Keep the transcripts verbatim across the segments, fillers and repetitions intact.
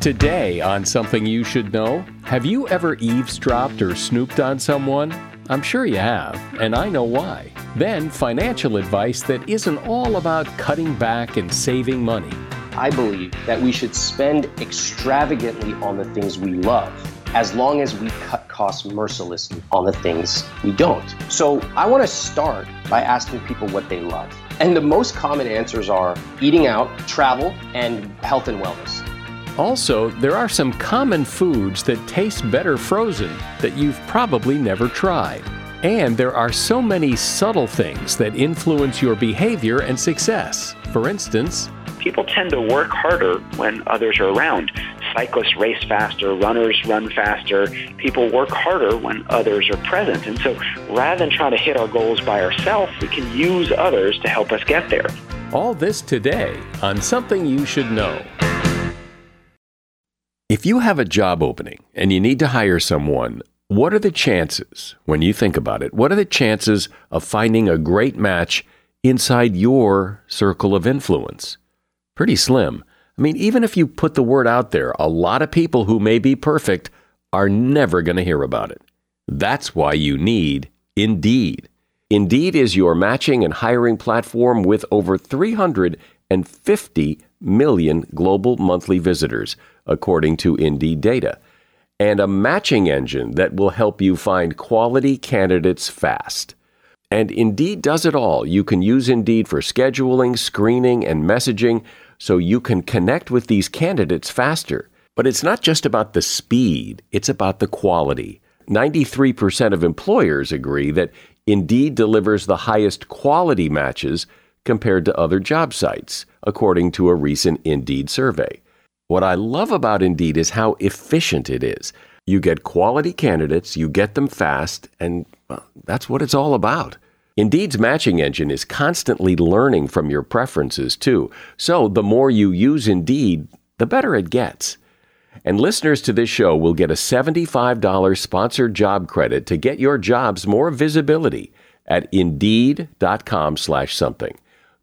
Today on Something You Should Know, have you ever eavesdropped or snooped on someone? I'm sure you have, and I know why. Then, financial advice that isn't all about cutting back and saving money. I believe that we should spend extravagantly on the things we love, as long as we cut costs mercilessly on the things we don't. So I want to start by asking people what they love. And the most common answers are eating out, travel, and health and wellness. Also, there are some common foods that taste better frozen that you've probably never tried. And there are so many subtle things that influence your behavior and success. For instance, people tend to work harder when others are around. Cyclists race faster, runners run faster. People work harder when others are present. And so rather than trying to hit our goals by ourselves, we can use others to help us get there. All this today on Something You Should Know. If you have a job opening and you need to hire someone, what are the chances, when you think about it, what are the chances of finding a great match inside your circle of influence? Pretty slim. I mean, even if you put the word out there, a lot of people who may be perfect are never going to hear about it. That's why you need Indeed. Indeed is your matching and hiring platform with over three hundred fifty million global monthly visitors, according to Indeed data, and a matching engine that will help you find quality candidates fast. And Indeed does it all. You can use Indeed for scheduling, screening, and messaging so you can connect with these candidates faster. But it's not just about the speed, it's about the quality. ninety-three percent of employers agree that Indeed delivers the highest quality matches compared to other job sites, according to a recent Indeed survey. What I love about Indeed is how efficient it is. You get quality candidates, you get them fast, and well, that's what it's all about. Indeed's matching engine is constantly learning from your preferences, too. So the more you use Indeed, the better it gets. And listeners to this show will get a seventy-five dollars sponsored job credit to get your jobs more visibility at Indeed.com slash something.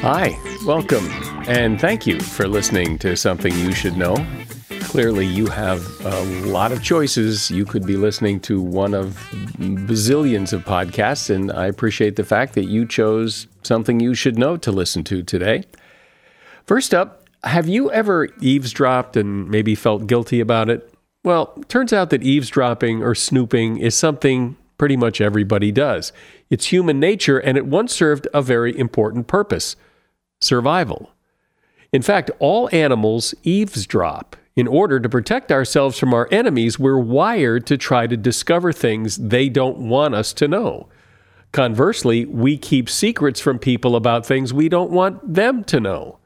Hi, welcome. And thank you for listening to Something You Should Know. Clearly, you have a lot of choices. You could be listening to one of bazillions of podcasts, and I appreciate the fact that you chose Something You Should Know to listen to today. First up, have you ever eavesdropped and maybe felt guilty about it? Well, it turns out that eavesdropping or snooping is something pretty much everybody does. It's human nature, and it once served a very important purpose: survival. In fact, all animals eavesdrop. In order to protect ourselves from our enemies, we're wired to try to discover things they don't want us to know. Conversely, we keep secrets from people about things we don't want them to know.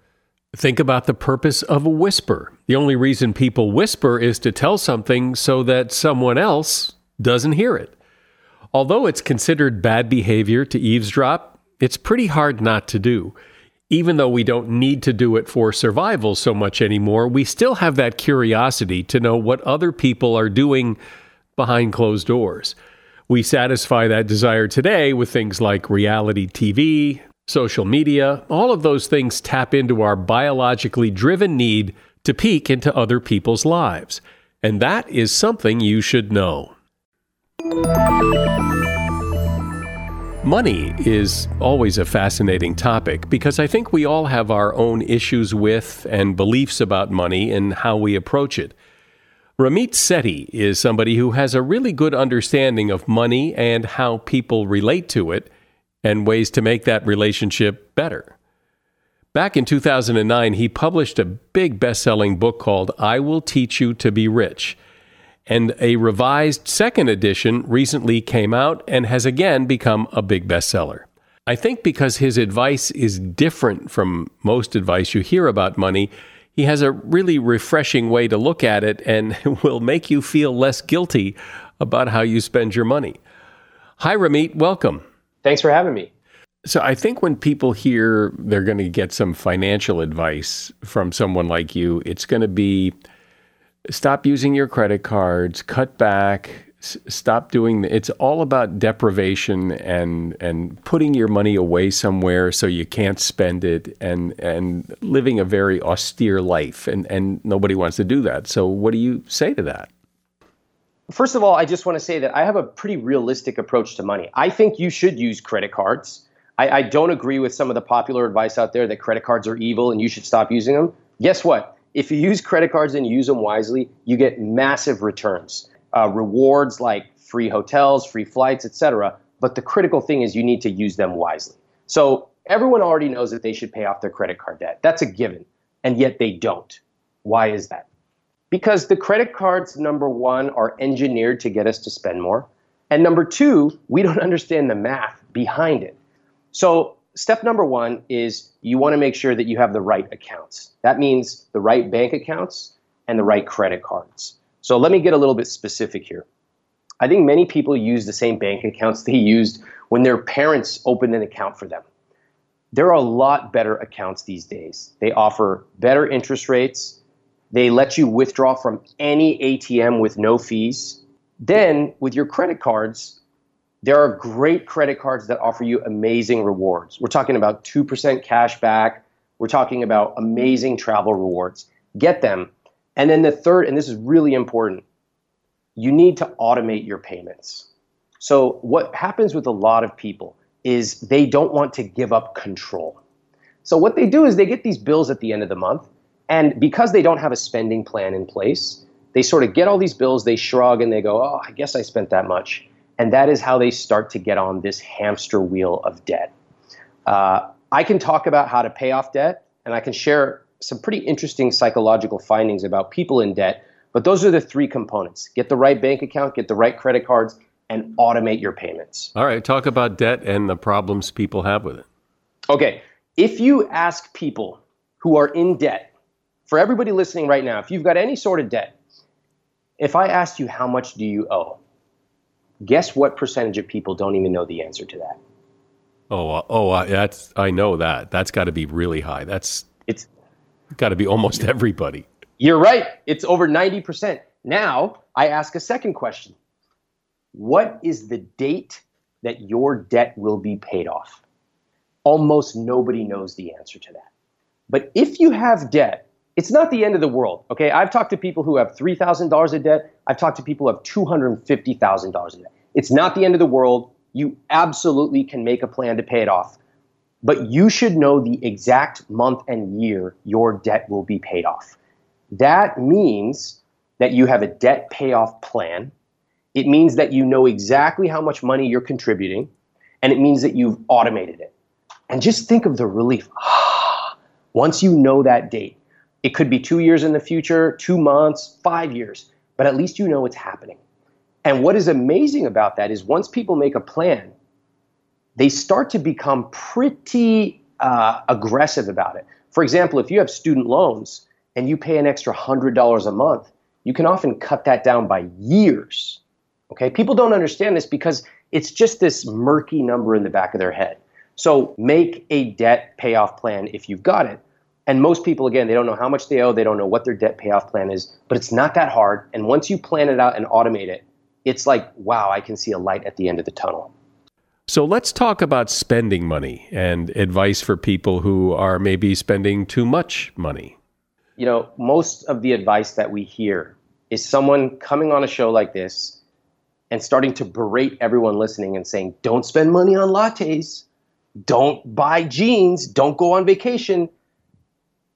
Think about the purpose of a whisper. The only reason people whisper is to tell something so that someone else doesn't hear it. Although it's considered bad behavior to eavesdrop, it's pretty hard not to do. Even though we don't need to do it for survival so much anymore, we still have that curiosity to know what other people are doing behind closed doors. We satisfy that desire today with things like reality T V, social media. All of those things tap into our biologically driven need to peek into other people's lives. And that is something you should know. Money is always a fascinating topic because I think we all have our own issues with and beliefs about money and how we approach it. Ramit Sethi is somebody who has a really good understanding of money and how people relate to it and ways to make that relationship better. Back in two thousand nine, he published a big best-selling book called I Will Teach You to Be Rich. And a revised second edition recently came out and has again become a big bestseller. I think because his advice is different from most advice you hear about money, he has a really refreshing way to look at it and will make you feel less guilty about how you spend your money. Hi, Ramit. Welcome. Thanks for having me. So I think when people hear they're going to get some financial advice from someone like you, it's going to be stop using your credit cards, cut back, s- stop doing... The, it's all about deprivation and and putting your money away somewhere so you can't spend it and and living a very austere life. And, and nobody wants to do that. So what do you say to that? First of all, I just want to say that I have a pretty realistic approach to money. I think you should use credit cards. I, I don't agree with some of the popular advice out there that credit cards are evil and you should stop using them. Guess what? If you use credit cards and use them wisely, you get massive returns, uh, rewards like free hotels, free flights, et cetera. But the critical thing is you need to use them wisely. So everyone already knows that they should pay off their credit card debt. That's a given. And yet they don't. Why is that? Because the credit cards, number one, are engineered to get us to spend more. And number two, we don't understand the math behind it. So step number one is you want to make sure that you have the right accounts. That means the right bank accounts and the right credit cards. So let me get a little bit specific here. I think many people use the same bank accounts they used when their parents opened an account for them. There are a lot better accounts these days. They offer better interest rates. They let you withdraw from any A T M with no fees. Then with your credit cards, there are great credit cards that offer you amazing rewards. We're talking about two percent cash back. We're talking about amazing travel rewards. Get them. And then the third, and this is really important, you need to automate your payments. So what happens with a lot of people is they don't want to give up control. So what they do is they get these bills at the end of the month, and because they don't have a spending plan in place, they sort of get all these bills, they shrug, and they go, oh, I guess I spent that much. And that is how they start to get on this hamster wheel of debt. Uh, I can talk about how to pay off debt, and I can share some pretty interesting psychological findings about people in debt, but those are the three components. Get the right bank account, get the right credit cards, and automate your payments. All right, talk about debt and the problems people have with it. Okay, if you ask people who are in debt, for everybody listening right now, if you've got any sort of debt, if I asked you how much do you owe, guess what percentage of people don't even know the answer to that? Oh, uh, oh, uh, that's I know that. That's got to be really high. That's it's got to be almost everybody. You're right. It's over ninety percent. Now, I ask a second question. What is the date that your debt will be paid off? Almost nobody knows the answer to that. But if you have debt, it's not the end of the world, okay? I've talked to people who have three thousand dollars of debt. I've talked to people who have two hundred fifty thousand dollars of debt. It's not the end of the world. You absolutely can make a plan to pay it off. But you should know the exact month and year your debt will be paid off. That means that you have a debt payoff plan. It means that you know exactly how much money you're contributing. And it means that you've automated it. And just think of the relief. Once you know that date. It could be two years in the future, two months, five years, but at least you know it's happening. And what is amazing about that is once people make a plan, they start to become pretty uh, aggressive about it. For example, if you have student loans and you pay an extra one hundred dollars a month, you can often cut that down by years. Okay, people don't understand this because it's just this murky number in the back of their head. So make a debt payoff plan if you've got it. And most people, again, they don't know how much they owe. They don't know what their debt payoff plan is, but it's not that hard. And once you plan it out and automate it, it's like, wow, I can see a light at the end of the tunnel. So let's talk about spending money and advice for people who are maybe spending too much money. You know, most of the advice that we hear is someone coming on a show like this and starting to berate everyone listening and saying, don't spend money on lattes. Don't buy jeans. Don't go on vacation.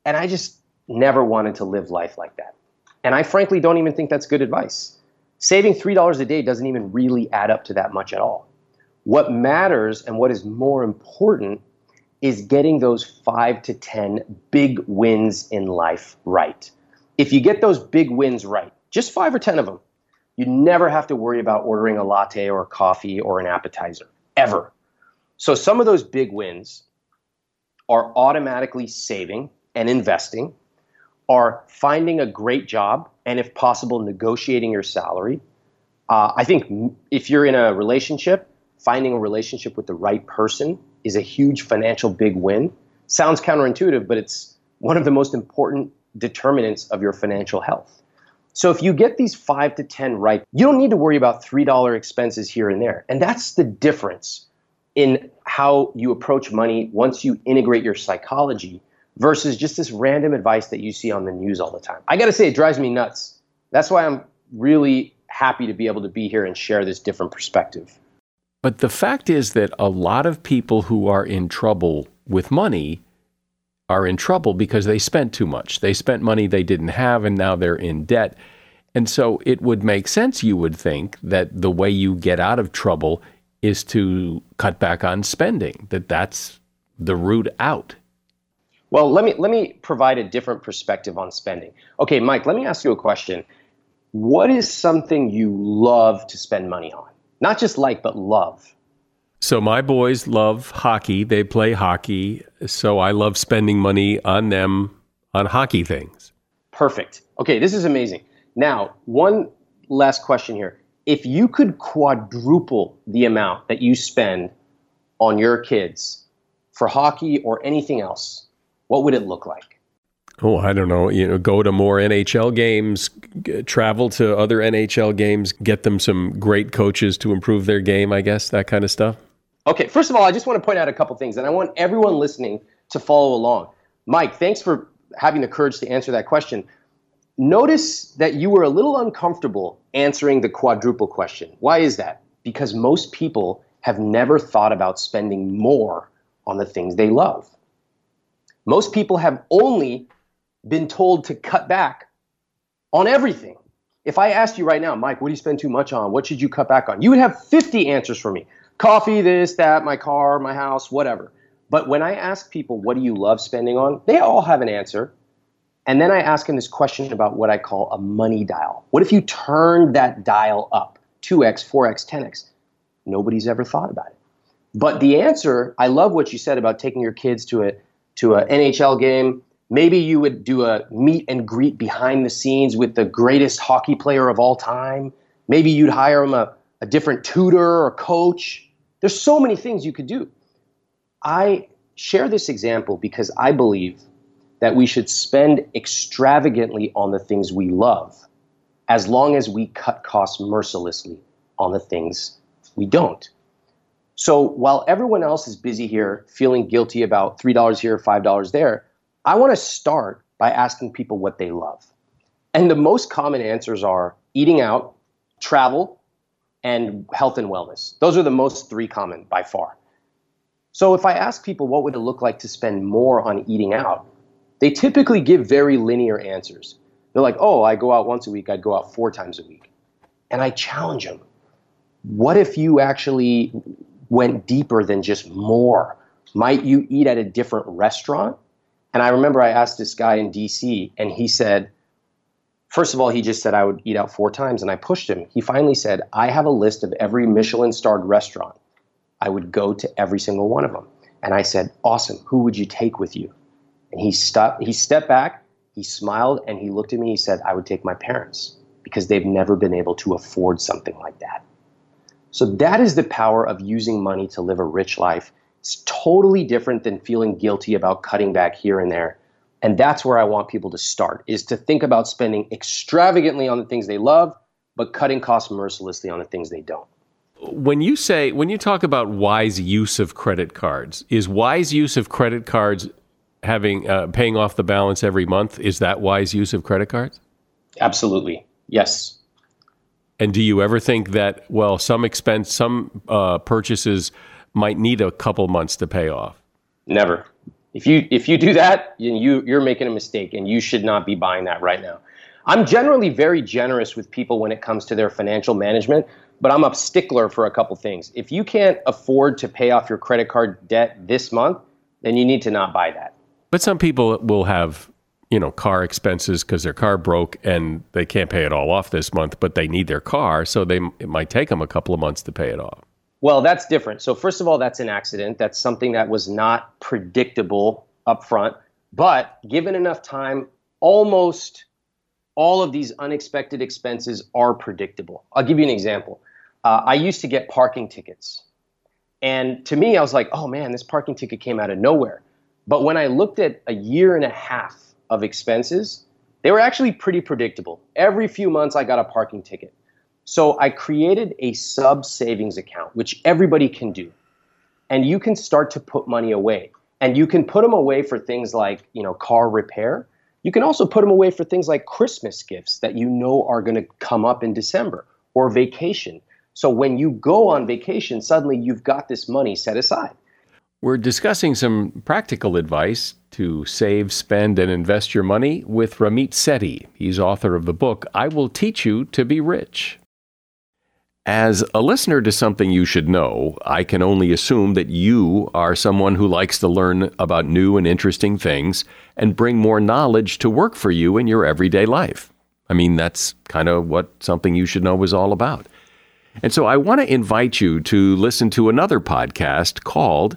And I just never wanted to live life like that. And I frankly don't even think that's good advice. Saving three dollars a day doesn't even really add up to that much at all. What matters and what is more important is getting those five to ten big wins in life right. If you get those big wins right, just five or ten of them, you never have to worry about ordering a latte or a coffee or an appetizer, ever. So some of those big wins are automatically saving and investing, are finding a great job and, if possible, negotiating your salary. Uh, I think if you're in a relationship, finding a relationship with the right person is a huge financial big win. Sounds counterintuitive, but it's one of the most important determinants of your financial health. So if you get these five to ten right, you don't need to worry about three dollar expenses here and there. And that's the difference in how you approach money once you integrate your psychology versus just this random advice that you see on the news all the time. I got to say, it drives me nuts. That's why I'm really happy to be able to be here and share this different perspective. But the fact is that a lot of people who are in trouble with money are in trouble because they spent too much. They spent money they didn't have, and now they're in debt. And so it would make sense, you would think, that the way you get out of trouble is to cut back on spending, that that's the route out. Well, let me let me provide a different perspective on spending. Okay, Mike, let me ask you a question. What is something you love to spend money on? Not just like, but love. So my boys love hockey. They play hockey. So I love spending money on them on hockey things. Perfect. Okay, this is amazing. Now, one last question here. If you could quadruple the amount that you spend on your kids for hockey or anything else, what would it look like? Oh, I don't know, you know, go to more N H L games, g- travel to other N H L games, get them some great coaches to improve their game, I guess, that kind of stuff. Okay, first of all, I just want to point out a couple things, and I want everyone listening to follow along. Mike, thanks for having the courage to answer that question. Notice that you were a little uncomfortable answering the quadruple question. Why is that? Because most people have never thought about spending more on the things they love. Most people have only been told to cut back on everything. If I asked you right now, Mike, what do you spend too much on? What should you cut back on? You would have fifty answers for me. Coffee, this, that, my car, my house, whatever. But when I ask people, what do you love spending on? They all have an answer. And then I ask them this question about what I call a money dial. What if you turned that dial up? two x, four x, ten x. Nobody's ever thought about it. But the answer, I love what you said about taking your kids to a to an N H L game. Maybe you would do a meet and greet behind the scenes with the greatest hockey player of all time. Maybe you'd hire him a, a different tutor or coach. There's so many things you could do. I share this example because I believe that we should spend extravagantly on the things we love as long as we cut costs mercilessly on the things we don't. So while everyone else is busy here feeling guilty about three dollars here, five dollars there, I want to start by asking people what they love. And the most common answers are eating out, travel, and health and wellness. Those are the most three common by far. So if I ask people what would it look like to spend more on eating out, they typically give very linear answers. They're like, oh, I go out once a week, I'd go out four times a week. And I challenge them. What if you actually went deeper than just more? Might you eat at a different restaurant? And I remember I asked this guy in D C, and he said, first of all, he just said I would eat out four times, and I pushed him. He finally said, I have a list of every Michelin-starred restaurant. I would go to every single one of them. And I said, awesome, who would you take with you? And he stopped, he stepped back, he smiled, and he looked at me, he said, I would take my parents, because they've never been able to afford something like that. So that is the power of using money to live a rich life. It's totally different than feeling guilty about cutting back here and there. And that's where I want people to start, is to think about spending extravagantly on the things they love, but cutting costs mercilessly on the things they don't. When you say, when you talk about wise use of credit cards, is wise use of credit cards having, uh, paying off the balance every month, is that wise use of credit cards? Absolutely. Yes. And do you ever think that, well, some expense, some uh, purchases might need a couple months to pay off? Never. If you if you do that, you, you're making a mistake, and you should not be buying that right now. I'm generally very generous with people when it comes to their financial management, but I'm a stickler for a couple things. If you can't afford to pay off your credit card debt this month, then you need to not buy that. But some people will have, you know, car expenses because their car broke and they can't pay it all off this month, but they need their car, so they it might take them a couple of months to pay it off. Well, that's different. So first of all, that's an accident. That's something that was not predictable up front. But given enough time almost all of these unexpected expenses are predictable. I'll give you an example. Uh, I used to get parking tickets. And to me, I was like, oh man, this parking ticket came out of nowhere. But when I looked at a year and a half of expenses, they were actually pretty predictable. Every few months I got a parking ticket. So I created a sub-savings account, which everybody can do. And you can start to put money away. And you can put them away for things like, you know, car repair. You can also put them away for things like Christmas gifts that you know are going to come up in December, or vacation. So when you go on vacation, suddenly you've got this money set aside. We're discussing some practical advice to save, spend, and invest your money with Ramit Sethi. He's author of the book, I Will Teach You to Be Rich. As a listener to Something You Should Know, I can only assume that you are someone who likes to learn about new and interesting things and bring more knowledge to work for you in your everyday life. I mean, that's kind of what Something You Should Know is all about. And so I want to invite you to listen to another podcast called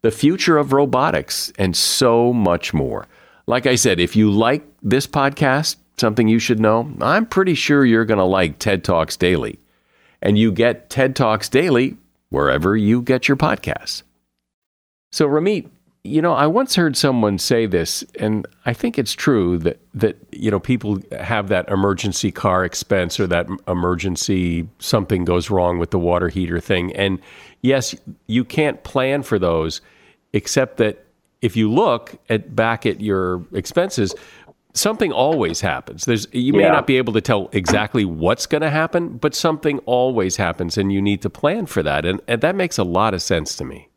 the future of robotics, and so much more. Like I said, if you like this podcast, Something You Should Know, I'm pretty sure you're going to like TED Talks Daily. And you get TED Talks Daily wherever you get your podcasts. So, Ramit, you know, I once heard someone say this, and I think it's true that, that you know, people have that emergency car expense or that emergency something goes wrong with the water heater thing. And yes, you can't plan for those, except that if you look at back at your expenses, something always happens. There's you may yeah. not be able to tell exactly what's going to happen, but something always happens, and you need to plan for that. And, and that makes a lot of sense to me.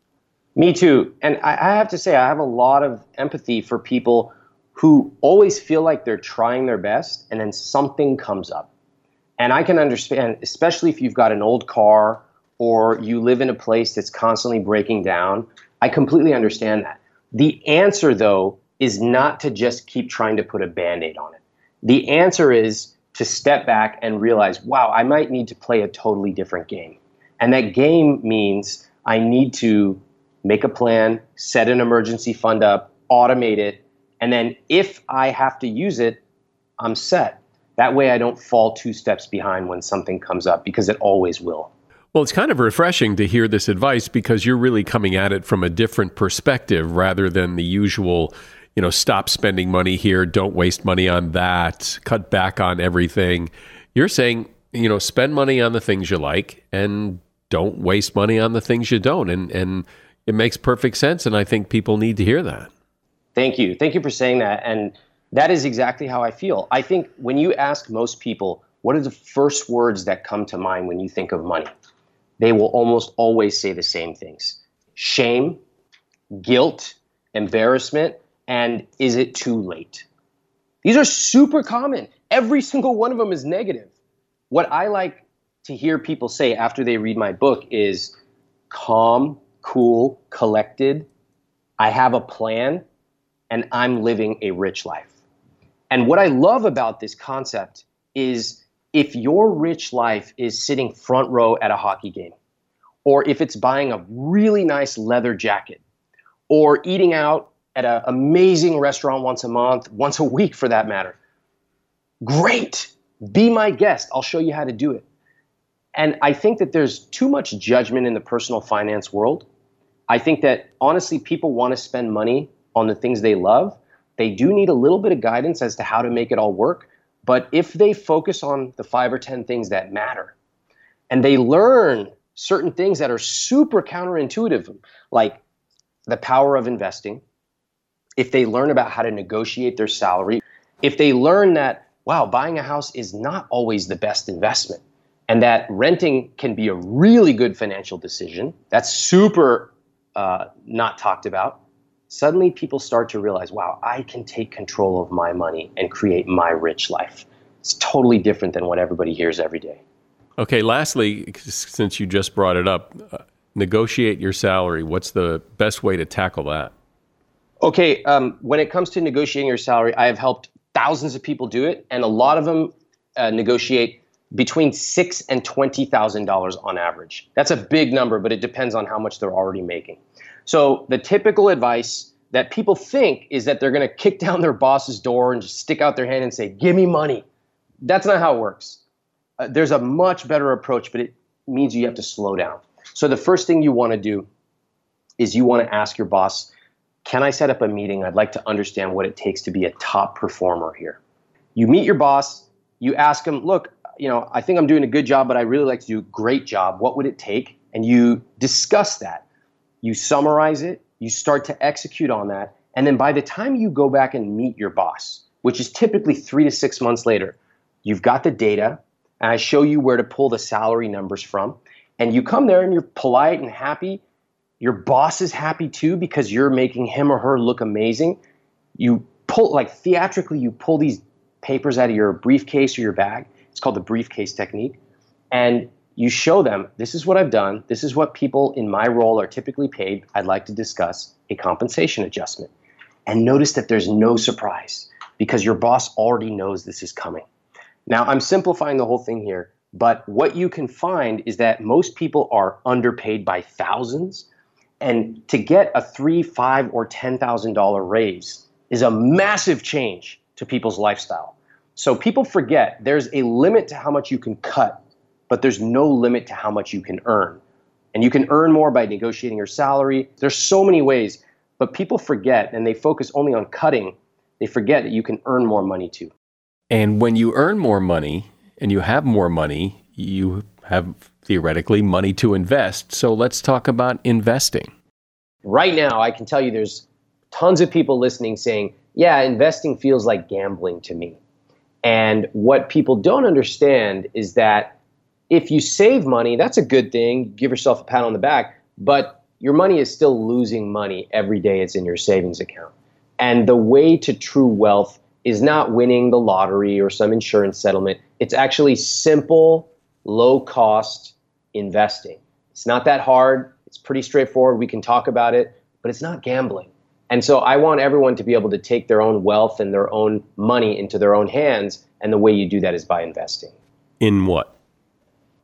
Me too. And I, I have to say, I have a lot of empathy for people who always feel like they're trying their best, and then something comes up. And I can understand, especially if you've got an old car or you live in a place that's constantly breaking down. I completely understand that. The answer, though, is not to just keep trying to put a Band-Aid on it. The answer is to step back and realize, wow, I might need to play a totally different game. And that game means I need to make a plan, set an emergency fund up, automate it, and then if I have to use it, I'm set. That way I don't fall two steps behind when something comes up, because it always will. Well, it's kind of refreshing to hear this advice, because you're really coming at it from a different perspective rather than the usual, you know, stop spending money here, don't waste money on that, cut back on everything. You're saying, you know, spend money on the things you like and don't waste money on the things you don't. And, and, it makes perfect sense, and I think people need to hear that. Thank you. Thank you for saying that, and that is exactly how I feel. I think when you ask most people, what are the first words that come to mind when you think of money? They will almost always say the same things. Shame, guilt, embarrassment, and is it too late? These are super common. Every single one of them is negative. What I like to hear people say after they read my book is calm, cool, collected, I have a plan, and I'm living a rich life. And what I love about this concept is if your rich life is sitting front row at a hockey game, or if it's buying a really nice leather jacket, or eating out at an amazing restaurant once a month, once a week for that matter, great, be my guest. I'll show you how to do it. And I think that there's too much judgment in the personal finance world. I think that, honestly, people want to spend money on the things they love. They do need a little bit of guidance as to how to make it all work. But if they focus on the five or ten things that matter, and they learn certain things that are super counterintuitive, like the power of investing, if they learn about how to negotiate their salary, if they learn that, wow, buying a house is not always the best investment, and that renting can be a really good financial decision, that's super uh, not talked about, suddenly people start to realize, wow, I can take control of my money and create my rich life. it's totally different than what everybody hears every day. Okay, lastly, since you just brought it up, uh, negotiate your salary. What's the best way to tackle that? Okay, um, when it comes to negotiating your salary, I have helped thousands of people do it, and a lot of them uh, negotiate between six thousand dollars and twenty thousand dollars on average. That's a big number, but it depends on how much they're already making. So the typical advice that people think is that they're going to kick down their boss's door and just stick out their hand and say, give me money. That's not how it works. Uh, there's a much better approach, but it means you have to slow down. So the first thing you want to do is you want to ask your boss, can I set up a meeting? I'd like to understand what it takes to be a top performer here. You meet your boss, you ask him, look, you know, I think I'm doing a good job, but I really like to do a great job. What would it take? And you discuss that. You summarize it, you start to execute on that, and then by the time you go back and meet your boss, which is typically three to six months later, you've got the data, and I show you where to pull the salary numbers from. And you come there and you're polite and happy. Your boss is happy too because you're making him or her look amazing. You pull, like theatrically, you pull these papers out of your briefcase or your bag. It's called the briefcase technique. And you show them, this is what I've done. This is what people in my role are typically paid. I'd like to discuss a compensation adjustment. And notice that there's no surprise because your boss already knows this is coming. Now, I'm simplifying the whole thing here, but what you can find is that most people are underpaid by thousands, and to get a three, five, or ten thousand dollars raise is a massive change to people's lifestyle. So people forget there's a limit to how much you can cut, but there's no limit to how much you can earn. And you can earn more by negotiating your salary. There's so many ways, but people forget, and they focus only on cutting. They forget that you can earn more money too. And when you earn more money and you have more money, you have theoretically money to invest. So let's talk about investing. Right now, I can tell you there's tons of people listening saying, yeah, investing feels like gambling to me. And what people don't understand is that if you save money, that's a good thing. Give yourself a pat on the back, but your money is still losing money every day it's in your savings account. And the way to true wealth is not winning the lottery or some insurance settlement. It's actually simple, low-cost investing. It's not that hard. It's pretty straightforward. We can talk about it, but it's not gambling. And so I want everyone to be able to take their own wealth and their own money into their own hands, and the way you do that is by investing. In what?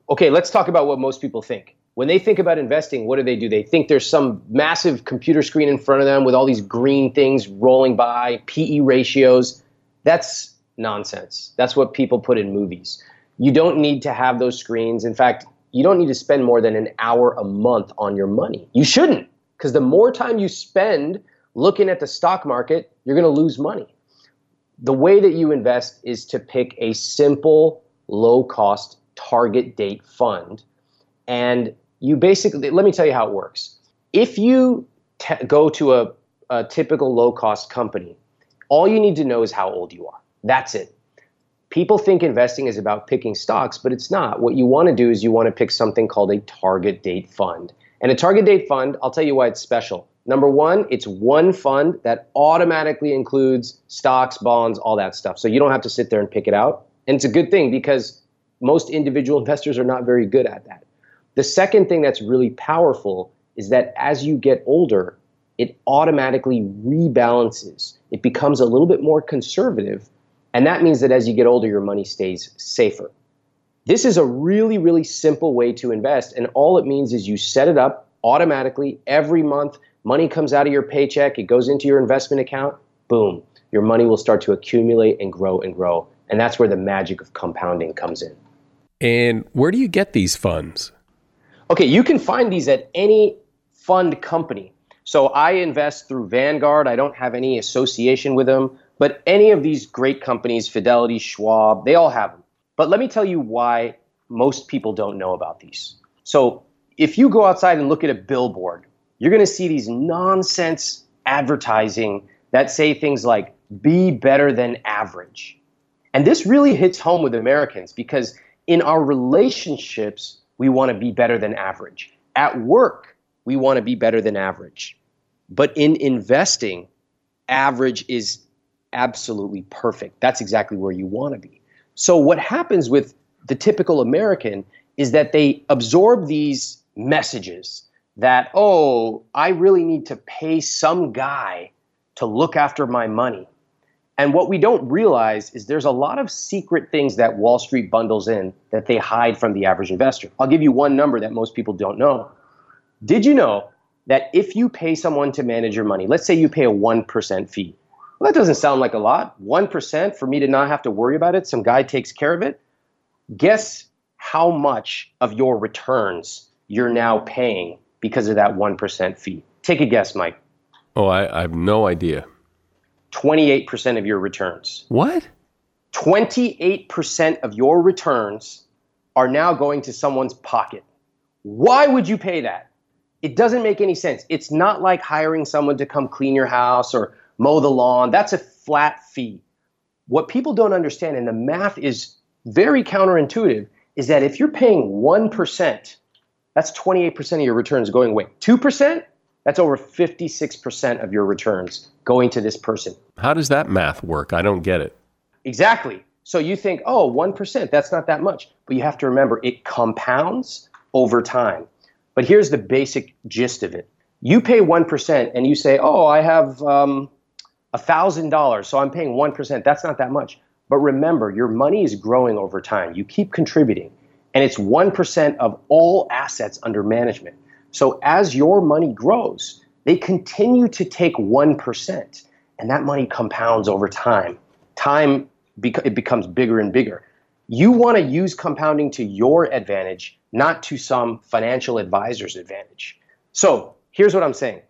Okay, let's talk about what most people think. When they think about investing, what do they do? They think there's some massive computer screen in front of them with all these green things rolling by, P E ratios. That's nonsense. That's what people put in movies. You don't need to have those screens. In fact, you don't need to spend more than an hour a month on your money. You shouldn't, because the more time you spend looking at the stock market, you're going to lose money. The way that you invest is to pick a simple, low-cost target date fund. And you basically, let me tell you how it works. If you te- go to a, a typical low-cost company, all you need to know is how old you are. That's it. People think investing is about picking stocks, but it's not. What you want to do is you want to pick something called a target date fund. And a target date fund, I'll tell you why it's special. Number one, it's one fund that automatically includes stocks, bonds, all that stuff. So you don't have to sit there and pick it out. And it's a good thing because most individual investors are not very good at that. The second thing that's really powerful is that as you get older, it automatically rebalances. It becomes a little bit more conservative, and that means that as you get older, your money stays safer. This is a really, really simple way to invest, and all it means is you set it up automatically every month. Money comes out of your paycheck. It goes into your investment account. Boom. Your money will start to accumulate and grow and grow, and that's where the magic of compounding comes in. And where do you get these funds? Okay, you can find these at any fund company. So I invest through Vanguard. I don't have any association with them, but any of these great companies, Fidelity, Schwab, they all have them. But let me tell you why most people don't know about these. So if you go outside and look at a billboard, you're going to see these nonsense advertising that say things like, be better than average. And this really hits home with Americans because in our relationships, we want to be better than average. At work, we want to be better than average. But in investing, average is absolutely perfect. That's exactly where you want to be. So what happens with the typical American is that they absorb these messages that, oh, I really need to pay some guy to look after my money. And what we don't realize is there's a lot of secret things that Wall Street bundles in that they hide from the average investor. I'll give you one number that most people don't know. Did you know that if you pay someone to manage your money, let's say you pay a one percent fee. Well, that doesn't sound like a lot. one percent for me to not have to worry about it. Some guy takes care of it. Guess how much of your returns you're now paying because of that one percent fee. Take a guess, Mike. Oh, I, I have no idea. twenty-eight percent of your returns. What? twenty-eight percent of your returns are now going to someone's pocket. Why would you pay that? It doesn't make any sense. It's not like hiring someone to come clean your house or mow the lawn. That's a flat fee. What people don't understand, and the math is very counterintuitive, is that if you're paying one percent, that's twenty-eight percent of your returns going away. two percent, that's over fifty-six percent of your returns going to this person. How does that math work? I don't get it. Exactly. So you think, oh, one percent, that's not that much. But you have to remember, it compounds over time. But here's the basic gist of it. You pay one percent and you say, oh, I have um, one thousand dollars, so I'm paying one percent. That's not that much. But remember, your money is growing over time. You keep contributing. And it's one percent of all assets under management. So as your money grows, they continue to take one percent. And that money compounds over time. Time, it becomes bigger and bigger. You want to use compounding to your advantage, not to some financial advisor's advantage. So here's what I'm saying.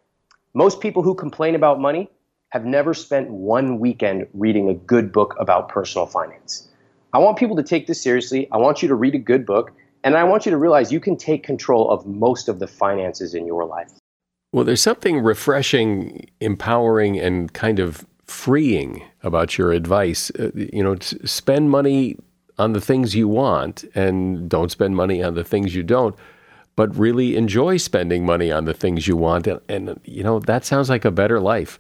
Most people who complain about money have never spent one weekend reading a good book about personal finance. I want people to take this seriously. I want you to read a good book, and I want you to realize you can take control of most of the finances in your life. Well, there's something refreshing, empowering, and kind of freeing about your advice. Uh, you know, spend money on the things you want and don't spend money on the things you don't, but really enjoy spending money on the things you want. And, and you know, that sounds like a better life.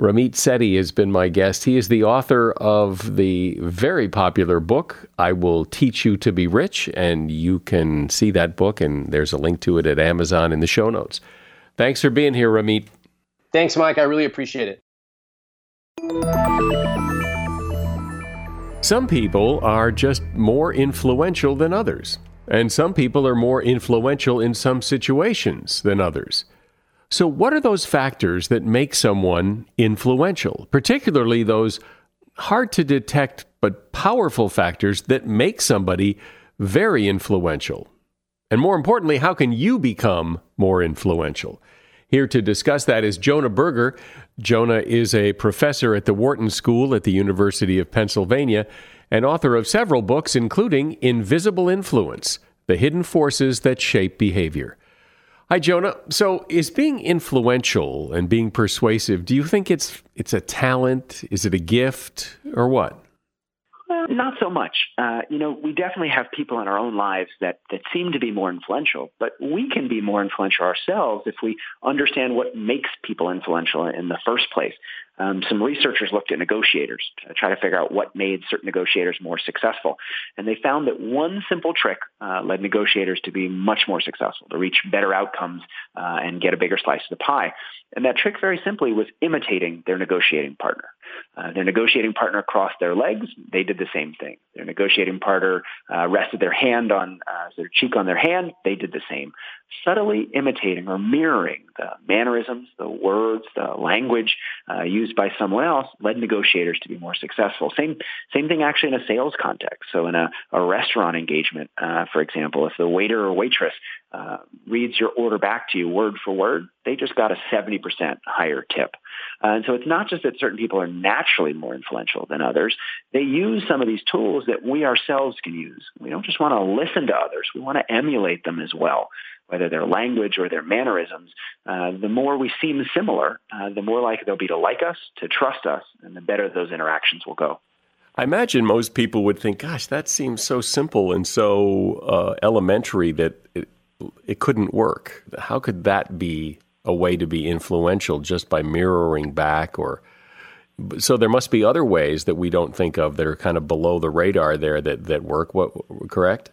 Ramit Sethi has been my guest. He is the author of the very popular book, I Will Teach You to Be Rich, and you can see that book, and there's a link to it at Amazon in the show notes. Thanks for being here, Ramit. Thanks, Mike. I really appreciate it. Some people are just more influential than others, and some people are more influential in some situations than others. So what are those factors that make someone influential, particularly those hard to detect but powerful factors that make somebody very influential? And more importantly, how can you become more influential? Here to discuss that is Jonah Berger. Jonah is a professor at the Wharton School at the University of Pennsylvania and author of several books, including Invisible Influence: The Hidden Forces that Shape Behavior. Hi, Jonah. So is being influential and being persuasive, do you think it's it's a talent? Is it a gift or what? Well, not so much. Uh, you know, we definitely have people in our own lives that, that seem to be more influential, but we can be more influential ourselves if we understand what makes people influential in the first place. Um, some researchers looked at negotiators to try to figure out what made certain negotiators more successful. And they found that one simple trick uh, led negotiators to be much more successful, to reach better outcomes uh, and get a bigger slice of the pie. And that trick, very simply, was imitating their negotiating partner. Uh, their negotiating partner crossed their legs. They did the same thing. Their negotiating partner uh, rested their hand on uh, their cheek on their hand. They did the same. Subtly imitating or mirroring the mannerisms, the words, the language uh, used by someone else led negotiators to be more successful. Same same thing actually in a sales context. So in a, a restaurant engagement, uh, for example, if the waiter or waitress uh, reads your order back to you word for word, they just got a seventy percent higher tip. Uh, and so it's not just that certain people are naturally more influential than others. They use some of these tools that we ourselves can use. We don't just want to listen to others. We want to emulate them as well, whether their language or their mannerisms. Uh, the more we seem similar, uh, the more likely they'll be to like us, to trust us, and the better those interactions will go. I imagine most people would think, gosh, that seems so simple and so uh, elementary that it, it couldn't work. How could that be a way to be influential, just by mirroring back or So there must be other ways that we don't think of that are kind of below the radar there that, that work, what, correct?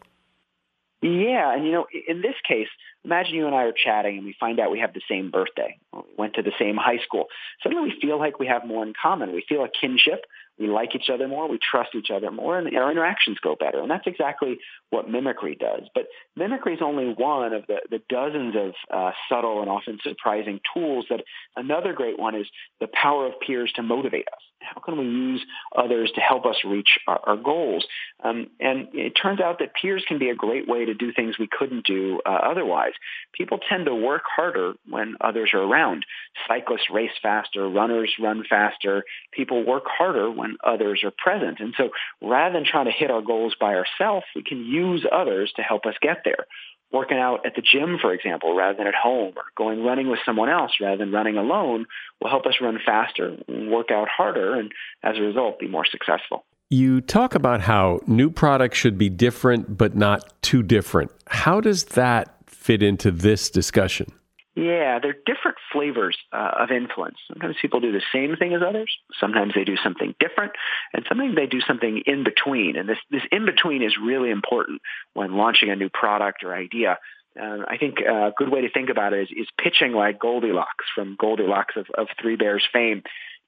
Yeah. And, you know, in this case, imagine you and I are chatting and we find out we have the same birthday, or we went to the same high school. Suddenly we feel like we have more in common. We feel a kinship. We like each other more. We trust each other more, and our interactions go better. And that's exactly what mimicry does. But mimicry is only one of the, the dozens of uh, subtle and often surprising tools. That another great one is the power of peers to motivate us. How can we use others to help us reach our, our goals? Um, and it turns out that peers can be a great way to do things we couldn't do uh, otherwise. People tend to work harder when others are around. Cyclists race faster. Runners run faster. People work harder when when others are present. And so rather than trying to hit our goals by ourselves, we can use others to help us get there. Working out at the gym, for example, rather than at home, or going running with someone else rather than running alone will help us run faster, work out harder, and as a result, be more successful. You talk about how new products should be different, but not too different. How does that fit into this discussion? Yeah, they're different flavors uh, of influence. Sometimes people do the same thing as others. Sometimes they do something different, and sometimes they do something in between. And this, this in between is really important when launching a new product or idea. Uh, I think a good way to think about it is, is pitching like Goldilocks from Goldilocks of, of Three Bears fame.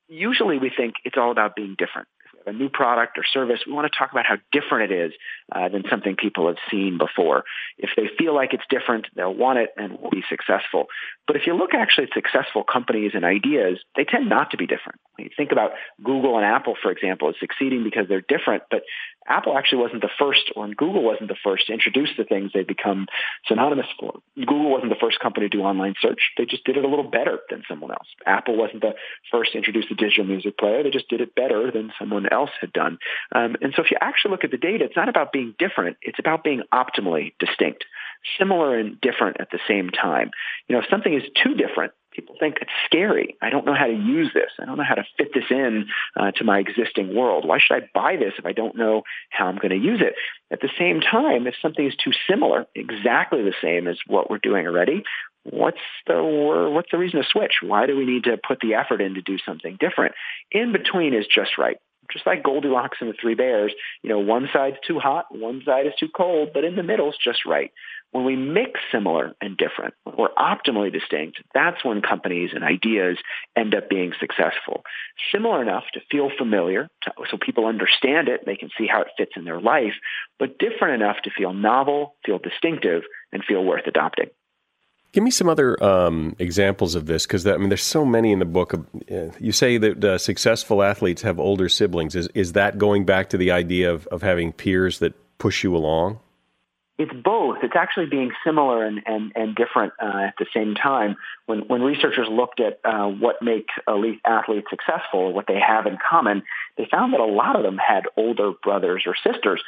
Usually we think it's all about being different. A new product or service, we want to talk about how different it is uh, than something people have seen before. If they feel like it's different, they'll want it and will be successful. But if you look actually at successful companies and ideas, they tend not to be different. You think about Google and Apple, for example, as succeeding because they're different, but Apple actually wasn't the first, or Google wasn't the first to introduce the things they've become synonymous for. Google wasn't the first company to do online search. They just did it a little better than someone else. Apple wasn't the first to introduce the digital music player. They just did it better than someone else had done. Um, and so if you actually look at the data, it's not about being different. It's about being optimally distinct, similar and different at the same time. You know, if something is too different, people think it's scary. I don't know how to use this. I don't know how to fit this in uh, to my existing world. Why should I buy this if I don't know how I'm going to use it? At the same time, if something is too similar, exactly the same as what we're doing already, what's the what's the reason to switch? Why do we need to put the effort in to do something different? In between is just right. Just like Goldilocks and the Three Bears, you know, one side's too hot, one side is too cold, but in the middle's just right. When we mix similar and different, when we're optimally distinct, that's when companies and ideas end up being successful. Similar enough to feel familiar, to, so people understand it, they can see how it fits in their life, but different enough to feel novel, feel distinctive, and feel worth adopting. Give me some other um, examples of this, because I mean, there's so many in the book. Uh, you say that uh, successful athletes have older siblings. Is is that going back to the idea of, of having peers that push you along? It's both. It's actually being similar and, and, and different uh, at the same time. When when researchers looked at uh, what makes elite athletes successful, what they have in common, they found that a lot of them had older brothers or sisters.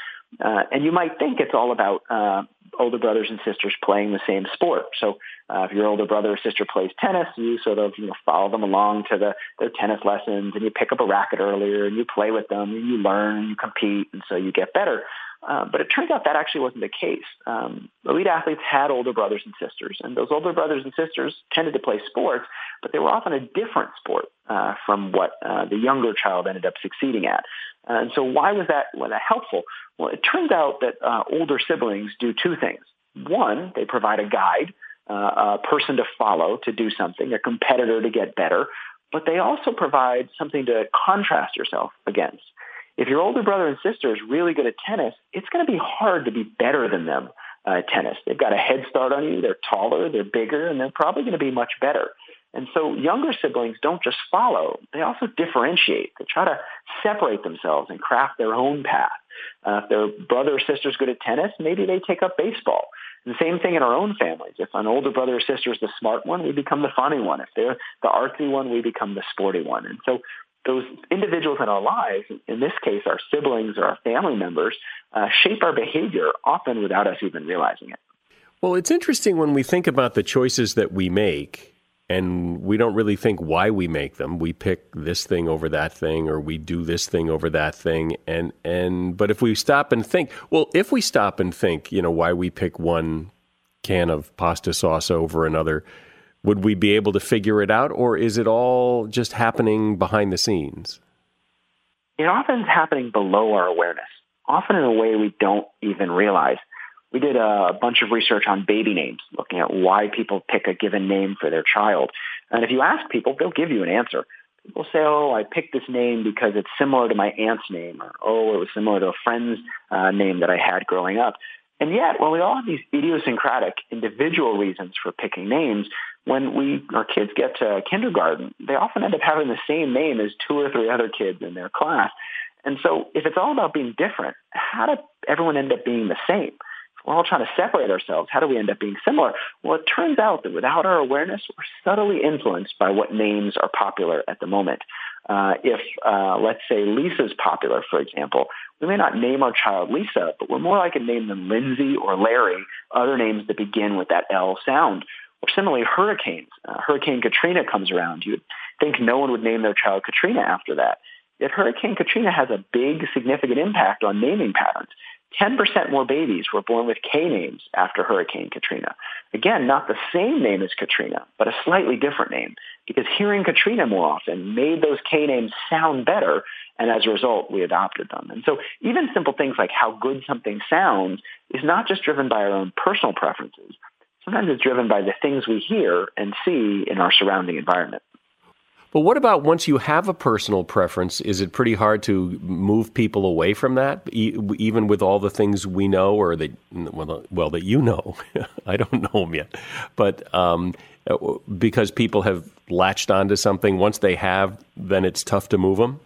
Uh, and you might think it's all about uh, older brothers and sisters playing the same sport. So uh, if your older brother or sister plays tennis, you sort of you know, follow them along to the, their tennis lessons, and you pick up a racket earlier, and you play with them, and you learn, and you compete, and so you get better. Uh, but it turns out that actually wasn't the case. Um, elite athletes had older brothers and sisters, and those older brothers and sisters tended to play sports, but they were often a different sport uh, from what uh, the younger child ended up succeeding at. Uh, and so why was that, was that helpful? Well, it turns out that uh, older siblings do two things. One, they provide a guide, uh, a person to follow to do something, a competitor to get better, but they also provide something to contrast yourself against. If your older brother and sister is really good at tennis, it's going to be hard to be better than them uh, at tennis. They've got a head start on you. They're taller, they're bigger, and they're probably going to be much better. And so younger siblings don't just follow. They also differentiate. They try to separate themselves and craft their own path. Uh, if their brother or sister is good at tennis, maybe they take up baseball. The same thing in our own families. If an older brother or sister is the smart one, we become the funny one. If they're the artsy one, we become the sporty one. And so those individuals in our lives, in this case, our siblings or our family members, uh, shape our behavior often without us even realizing it. Well, it's interesting when we think about the choices that we make and we don't really think why we make them. We pick this thing over that thing, or we do this thing over that thing. And, and but if we stop and think, well, if we stop and think, you know, why we pick one can of pasta sauce over another, would we be able to figure it out, or is it all just happening behind the scenes? It often is happening below our awareness, often in a way we don't even realize. We did a bunch of research on baby names, looking at why people pick a given name for their child. And if you ask people, they'll give you an answer. People say, oh, I picked this name because it's similar to my aunt's name, or, oh, it was similar to a friend's uh, name that I had growing up. And yet, well, we all have these idiosyncratic individual reasons for picking names. When we our kids get to kindergarten, they often end up having the same name as two or three other kids in their class. And so if it's all about being different, how did everyone end up being the same? If we're all trying to separate ourselves, how do we end up being similar? Well, it turns out that without our awareness, we're subtly influenced by what names are popular at the moment. Uh, if, uh, let's say, Lisa's popular, for example, we may not name our child Lisa, but we're more likely to name them Lindsay or Larry, other names that begin with that L sound. Or similarly, hurricanes. Uh, Hurricane Katrina comes around. You'd think no one would name their child Katrina after that. Yet Hurricane Katrina has a big, significant impact on naming patterns. ten percent more babies were born with K names after Hurricane Katrina. Again, not the same name as Katrina, but a slightly different name, because hearing Katrina more often made those K names sound better, and as a result, we adopted them. And so even simple things like how good something sounds is not just driven by our own personal preferences. Sometimes it's driven by the things we hear and see in our surrounding environment. But what about once you have a personal preference? Is it pretty hard to move people away from that, e- even with all the things we know, or that well, well that you know? I don't know them yet, but um, because people have latched onto something. Once they have, then it's tough to move them.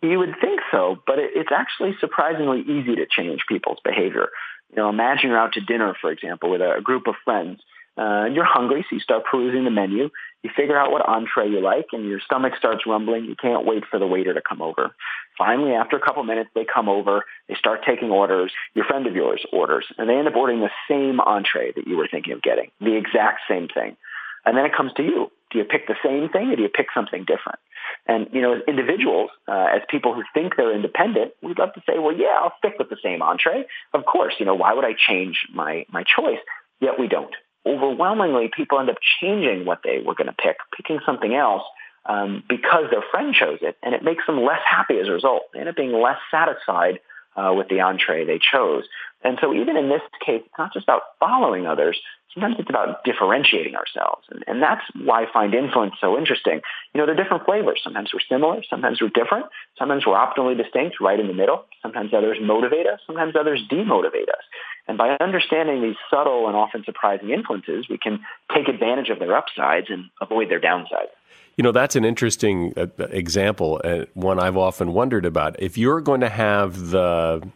You would think so, but it's actually surprisingly easy to change people's behavior. You know, imagine you're out to dinner, for example, with a group of friends. Uh, you're hungry, so you start perusing the menu. You figure out what entree you like, and your stomach starts rumbling. You can't wait for the waiter to come over. Finally, after a couple minutes, they come over. They start taking orders. Your friend of yours orders, and they end up ordering the same entree that you were thinking of getting, the exact same thing. And then it comes to you. Do you pick the same thing, or do you pick something different? And, you know, as individuals, uh, as people who think they're independent, we'd love to say, well, yeah, I'll stick with the same entree. Of course, you know, why would I change my, my choice? Yet we don't. Overwhelmingly, people end up changing what they were going to pick, picking something else um, because their friend chose it, and it makes them less happy as a result. They end up being less satisfied uh, with the entree they chose. And so even in this case, it's not just about following others. Sometimes it's about differentiating ourselves. And, and that's why I find influence so interesting. You know, they're different flavors. Sometimes we're similar. Sometimes we're different. Sometimes we're optimally distinct, right in the middle. Sometimes others motivate us. Sometimes others demotivate us. And by understanding these subtle and often surprising influences, we can take advantage of their upsides and avoid their downsides. You know, that's an interesting uh, example, uh, one I've often wondered about. If you're going to have the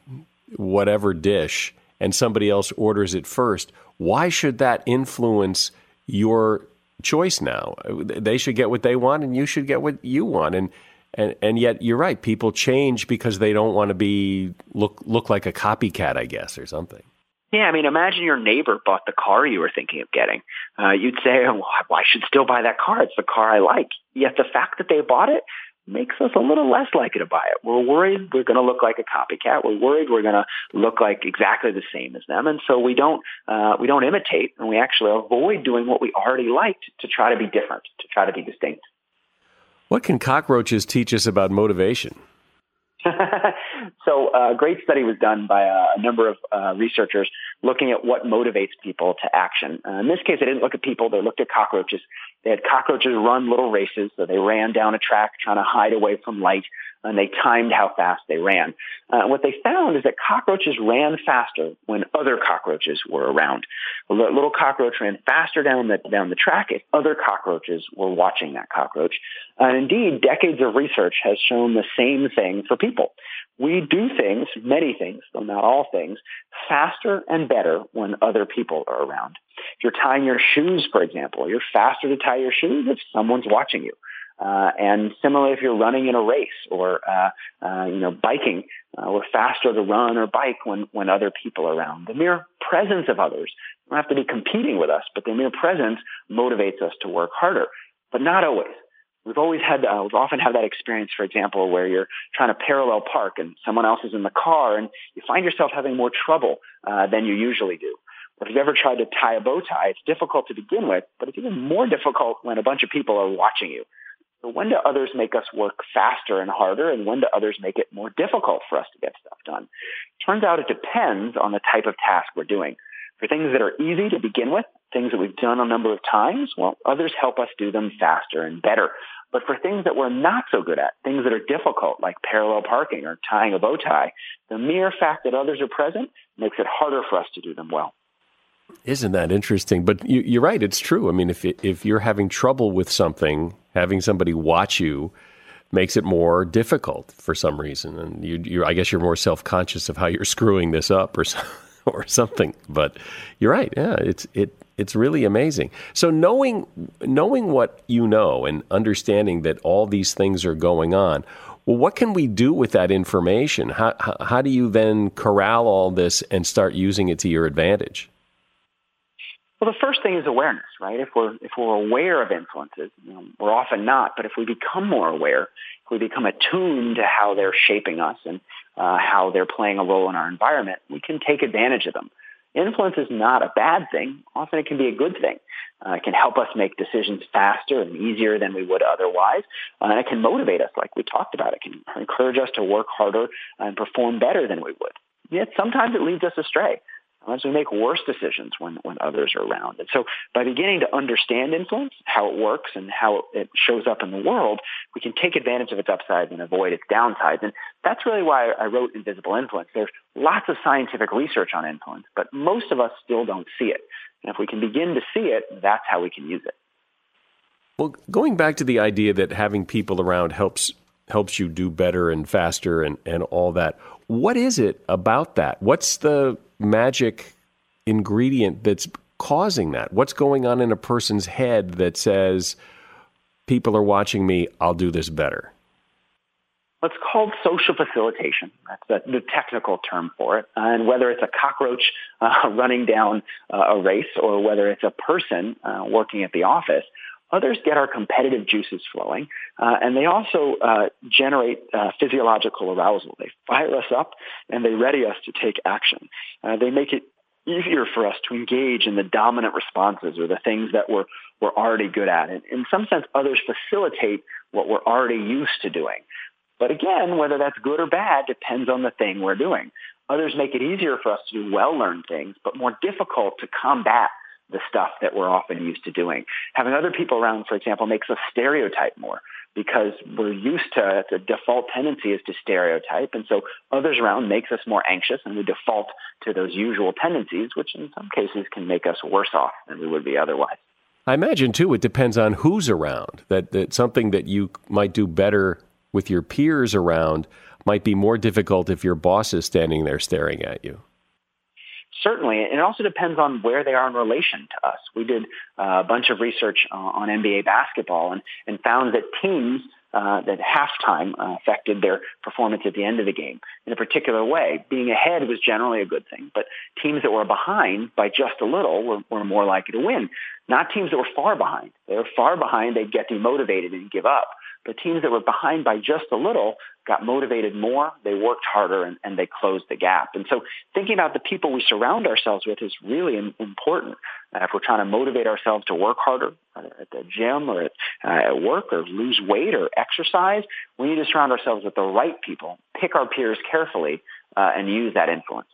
whatever dish and somebody else orders it first, why should that influence your choice now? They should get what they want, and you should get what you want. And and, and yet, you're right, people change because they don't want to be look look like a copycat, I guess, or something. Yeah, I mean, imagine your neighbor bought the car you were thinking of getting. Uh, you'd say, oh, well, I should still buy that car. It's the car I like. Yet the fact that they bought it makes us a little less likely to buy it. We're worried we're going to look like a copycat. We're worried we're going to look like exactly the same as them. And so we don't uh, we don't imitate, and we actually avoid doing what we already liked to try to be different, to try to be distinct. What can cockroaches teach us about motivation? So a great study was done by a number of uh, researchers looking at what motivates people to action. Uh, in this case, they didn't look at people. They looked at cockroaches. They had cockroaches run little races. So they ran down a track trying to hide away from light, and they timed how fast they ran. Uh, what they found is that cockroaches ran faster when other cockroaches were around. A little cockroach ran faster down the, down the track if other cockroaches were watching that cockroach. And indeed, decades of research has shown the same thing for people. We do things, many things, though not all things, faster and better when other people are around. If you're tying your shoes, for example, you're faster to tie your shoes if someone's watching you. Uh, and similarly, if you're running in a race or, uh, uh, you know, biking, uh, we're faster to run or bike when, when other people are around. The mere presence of others, they don't have to be competing with us, but the mere presence motivates us to work harder, but not always. We've always had, uh, we've often had that experience, for example, where you're trying to parallel park and someone else is in the car and you find yourself having more trouble uh, than you usually do. If you've ever tried to tie a bow tie, it's difficult to begin with, but it's even more difficult when a bunch of people are watching you. So when do others make us work faster and harder, and when do others make it more difficult for us to get stuff done? Turns out it depends on the type of task we're doing. For things that are easy to begin with, things that we've done a number of times, well, others help us do them faster and better. But for things that we're not so good at, things that are difficult, like parallel parking or tying a bow tie, the mere fact that others are present makes it harder for us to do them well. Isn't that interesting? But you, you're right, it's true. I mean, if if you're having trouble with something, having somebody watch you makes it more difficult for some reason. And you, you I guess you're more self-conscious of how you're screwing this up or, so, or something. But you're right. Yeah, it's it it's really amazing. So knowing knowing what you know and understanding that all these things are going on, well, what can we do with that information? How how, how do you then corral all this and start using it to your advantage? Well, the first thing is awareness, right? If we're if we're aware of influences, you know, we're often not, but if we become more aware, if we become attuned to how they're shaping us and uh, how they're playing a role in our environment, we can take advantage of them. Influence is not a bad thing. Often it can be a good thing. Uh, it can help us make decisions faster and easier than we would otherwise. Uh, and it can motivate us, like we talked about. It can encourage us to work harder and perform better than we would. Yet sometimes it leads us astray. Sometimes we make worse decisions when, when others are around. And so by beginning to understand influence, how it works and how it shows up in the world, we can take advantage of its upsides and avoid its downsides. And that's really why I wrote Invisible Influence. There's lots of scientific research on influence, but most of us still don't see it. And if we can begin to see it, that's how we can use it. Well, going back to the idea that having people around helps helps you do better and faster and, and all that, what is it about that? What's the magic ingredient that's causing that? What's going on in a person's head that says, people are watching me, I'll do this better? It's called social facilitation. That's the technical term for it. And whether it's a cockroach uh, running down uh, a race or whether it's a person uh, working at the office, others get our competitive juices flowing, uh, and they also uh, generate uh, physiological arousal. They fire us up, and they ready us to take action. Uh, they make it easier for us to engage in the dominant responses or the things that we're, we're already good at. And in some sense, others facilitate what we're already used to doing. But again, whether that's good or bad depends on the thing we're doing. Others make it easier for us to do well-learned things, but more difficult to combat the stuff that we're often used to doing. Having other people around, for example, makes us stereotype more because we're used to, the default tendency is to stereotype. And so others around makes us more anxious and we default to those usual tendencies, which in some cases can make us worse off than we would be otherwise. I imagine, too, it depends on who's around, that, that something that you might do better with your peers around might be more difficult if your boss is standing there staring at you. Certainly, and it also depends on where they are in relation to us. We did uh, a bunch of research uh, on N B A basketball and, and found that teams uh, that halftime uh, affected their performance at the end of the game in a particular way. Being ahead was generally a good thing, but teams that were behind by just a little were, were more likely to win. Not teams that were far behind. They were far behind, they'd get demotivated and give up. But teams that were behind by just a little got motivated more, they worked harder, and, and they closed the gap. And so thinking about the people we surround ourselves with is really important. Uh, if we're trying to motivate ourselves to work harder, whether at the gym or at, uh, at work or lose weight or exercise, we need to surround ourselves with the right people, pick our peers carefully, uh, and use that influence.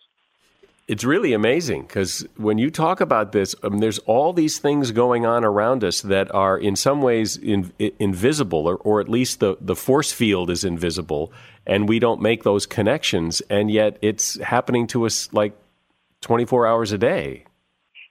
It's really amazing because when you talk about this, um, there's all these things going on around us that are in some ways in, in, invisible, or, or at least the, the force field is invisible, and we don't make those connections, and yet it's happening to us like twenty-four hours a day.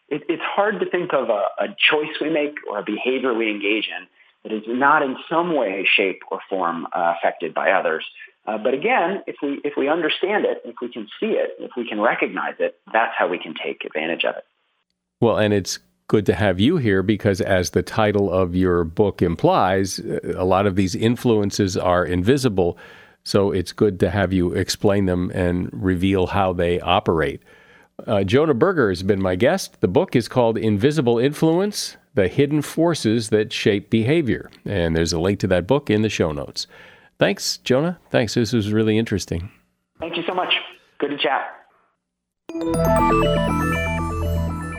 It, it's hard to think of a, a choice we make or a behavior we engage in that is not in some way, shape, or form uh, affected by others. Uh, but again, if we if we understand it, if we can see it, if we can recognize it, that's how we can take advantage of it. Well, and it's good to have you here because as the title of your book implies, a lot of these influences are invisible. So it's good to have you explain them and reveal how they operate. Uh, Jonah Berger has been my guest. The book is called Invisible Influence: The Hidden Forces that Shape Behavior. And there's a link to that book in the show notes. Thanks, Jonah. Thanks. This was really interesting. Thank you so much. Good to chat.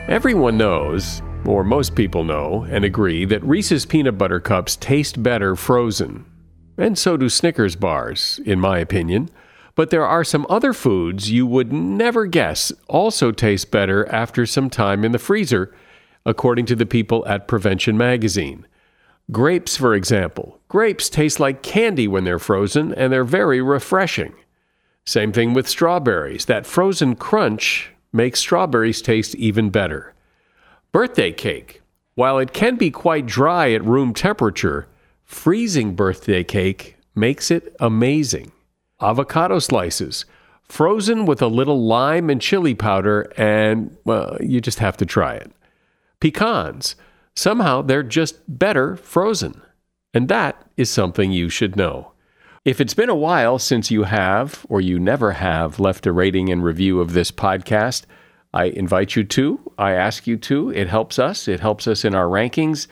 Everyone knows, or most people know and agree, that Reese's peanut butter cups taste better frozen. And so do Snickers bars, in my opinion. But there are some other foods you would never guess also taste better after some time in the freezer, according to the people at Prevention Magazine. Grapes, for example. Grapes taste like candy when they're frozen, and they're very refreshing. Same thing with strawberries. That frozen crunch makes strawberries taste even better. Birthday cake. While it can be quite dry at room temperature, freezing birthday cake makes it amazing. Avocado slices. Frozen with a little lime and chili powder, and, well, you just have to try it. Pecans. Somehow they're just better frozen. And that is something you should know. If it's been a while since you have, or you never have, left a rating and review of this podcast, I invite you to, I ask you to. It helps us. It helps us in our rankings.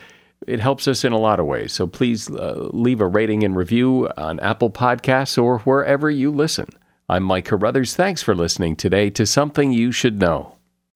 It helps us in a lot of ways. So please uh, leave a rating and review on Apple Podcasts or wherever you listen. I'm Mike Carruthers. Thanks for listening today to Something You Should Know.